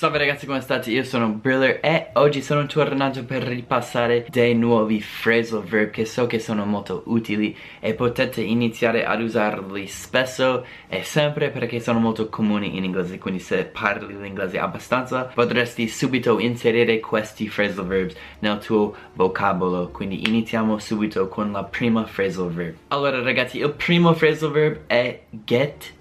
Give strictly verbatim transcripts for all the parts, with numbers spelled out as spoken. Salve ragazzi, come state? Io sono Briller e oggi sono tornato per ripassare dei nuovi phrasal verb che so che sono molto utili e potete iniziare ad usarli spesso e sempre perché sono molto comuni in inglese, quindi se parli l'inglese abbastanza potresti subito inserire questi phrasal verbs nel tuo vocabolo. Quindi iniziamo subito con la prima phrasal verb. Allora ragazzi, il primo phrasal verb è get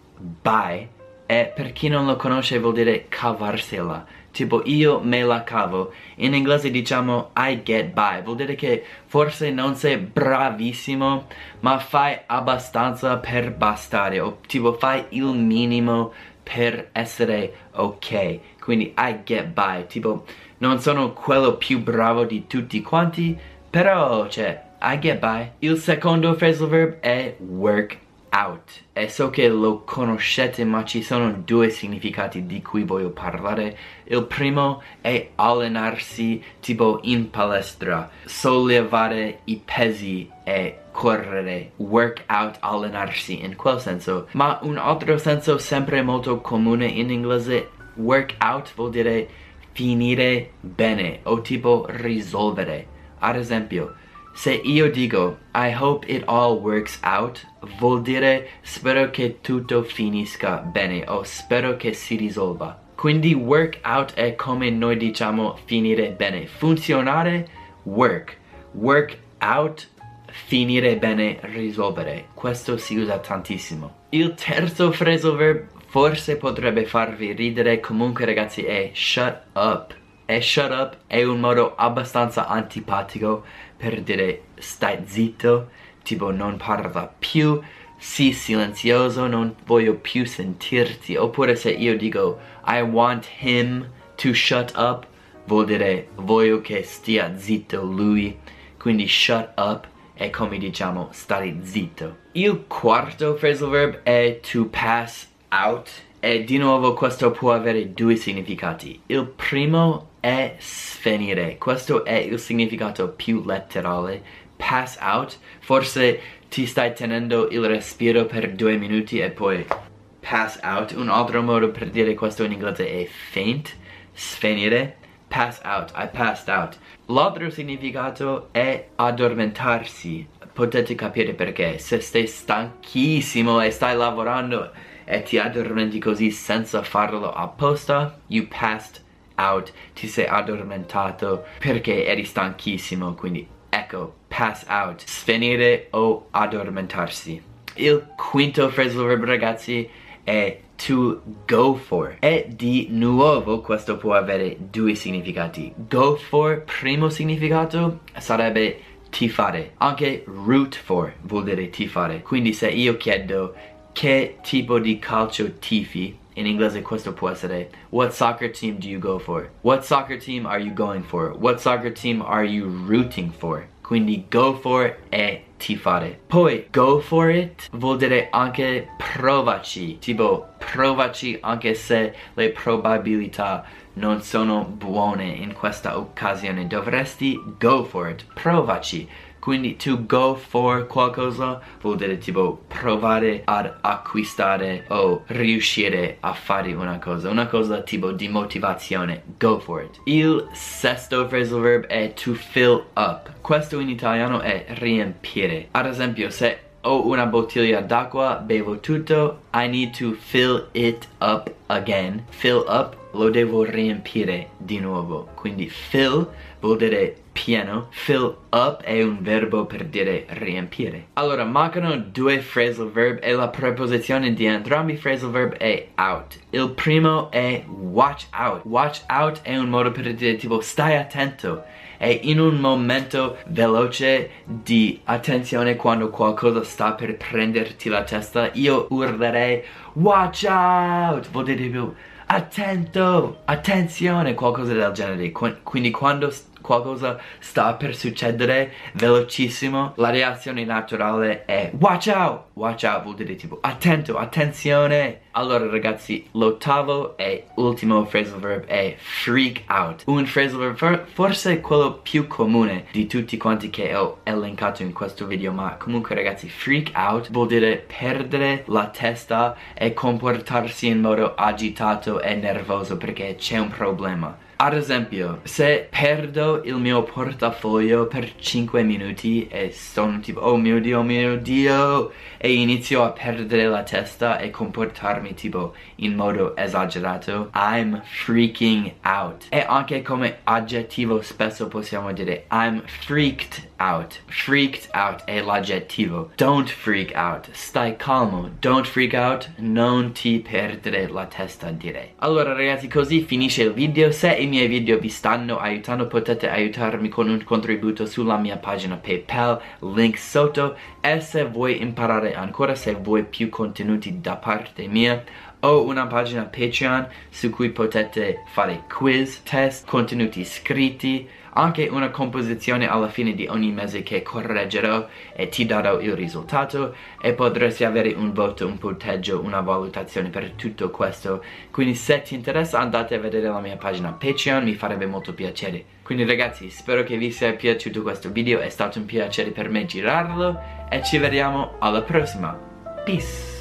by. E per chi non lo conosce vuol dire cavarsela, tipo io me la cavo. In inglese diciamo I get by, vuol dire che forse non sei bravissimo ma fai abbastanza per bastare, o tipo fai il minimo per essere ok. Quindi I get by, tipo non sono quello più bravo di tutti quanti, però cioè I get by. Il secondo phrasal verb è work out. E so che lo conoscete, ma ci sono due significati di cui voglio parlare. Il primo è allenarsi, tipo in palestra, sollevare i pesi e correre, workout, allenarsi in quel senso. Ma un altro senso sempre molto comune in inglese, workout vuol dire finire bene o tipo risolvere. Ad esempio, se io dico I hope it all works out, vuol dire spero che tutto finisca bene o spero che si risolva. Quindi work out è come noi diciamo finire bene. Funzionare, work. Work out, finire bene, risolvere. Questo si usa tantissimo. Il terzo phrasal verb forse potrebbe farvi ridere, comunque ragazzi è shut up. E shut up è un modo abbastanza antipatico per dire stai zitto, tipo non parla più, sii silenzioso, non voglio più sentirti. Oppure se io dico I want him to shut up, vuol dire voglio che stia zitto lui. Quindi shut up è come diciamo stare zitto. Il quarto phrasal verb è to pass out. E di nuovo questo può avere due significati. Il primo è svenire, questo è il significato più letterale. Pass out, forse ti stai tenendo il respiro per due minuti e poi pass out. Un altro modo per dire questo in inglese è faint. Svenire, pass out, I passed out. L'altro significato è addormentarsi. Potete capire perché, se stai stanchissimo e stai lavorando e ti addormenti così senza farlo apposta, you passed out, ti sei addormentato perché eri stanchissimo, quindi ecco, pass out, svenire o addormentarsi. Il quinto phrasal verb ragazzi è to go for. E di nuovo questo può avere due significati. Go for, primo significato, sarebbe tifare. Anche root for vuol dire tifare. Quindi se io chiedo che tipo di calcio tifi, in inglese questo può essere what soccer team do you go for? What soccer team are you going for? What soccer team are you rooting for? Quindi go for è tifare. Poi go for it vuol dire anche provaci, tipo provaci anche se le probabilità non sono buone in questa occasione, dovresti go for it, provaci. Quindi to go for qualcosa vuol dire tipo provare ad acquistare o riuscire a fare una cosa, una cosa tipo di motivazione, go for it. Il sesto phrasal verb è to fill up, questo in italiano è riempire. Ad esempio, se ho una bottiglia d'acqua, bevo tutto, I need to fill it up again. Fill up, lo devo riempire di nuovo. Quindi fill vuol dire pieno, fill up è un verbo per dire riempire. Allora, mancano due phrasal verb e la preposizione di entrambi i phrasal verb è out. Il primo è watch out. Watch out è un modo per dire tipo stai attento. E in un momento veloce di attenzione, quando qualcosa sta per prenderti la testa, io urlerei watch out, vuol dire più attento, attenzione, qualcosa del genere. Quindi quando qualcosa sta per succedere velocissimo, la reazione naturale è watch out. Watch out vuol dire tipo attento, attenzione. Allora ragazzi, l'ottavo e ultimo phrasal verb è freak out. Un phrasal verb forse quello più comune di tutti quanti che ho elencato in questo video, ma comunque ragazzi, freak out vuol dire perdere la testa e comportarsi in modo agitato e nervoso perché c'è un problema. Ad esempio, se perdo il mio portafoglio per cinque minuti e sono tipo oh mio Dio, mio Dio, e inizio a perdere la testa e comportarmi tipo in modo esagerato, I'm freaking out. E anche come aggettivo spesso possiamo dire I'm freaked out. Freaked out è l'aggettivo. Don't freak out, stai calmo. Don't freak out, non ti perdere la testa, direi. Allora ragazzi, così finisce il video. Se i miei video vi stanno aiutando, potete aiutarmi con un contributo sulla mia pagina PayPal, link sotto, e se vuoi imparare ancora, se vuoi più contenuti da parte mia, ho una pagina Patreon su cui potete fare quiz, test, contenuti scritti, anche una composizione alla fine di ogni mese che correggerò e ti darò il risultato, e potresti avere un voto, un punteggio, una valutazione per tutto questo. Quindi se ti interessa andate a vedere la mia pagina Patreon, mi farebbe molto piacere. Quindi ragazzi, spero che vi sia piaciuto questo video, è stato un piacere per me girarlo e ci vediamo alla prossima. Peace!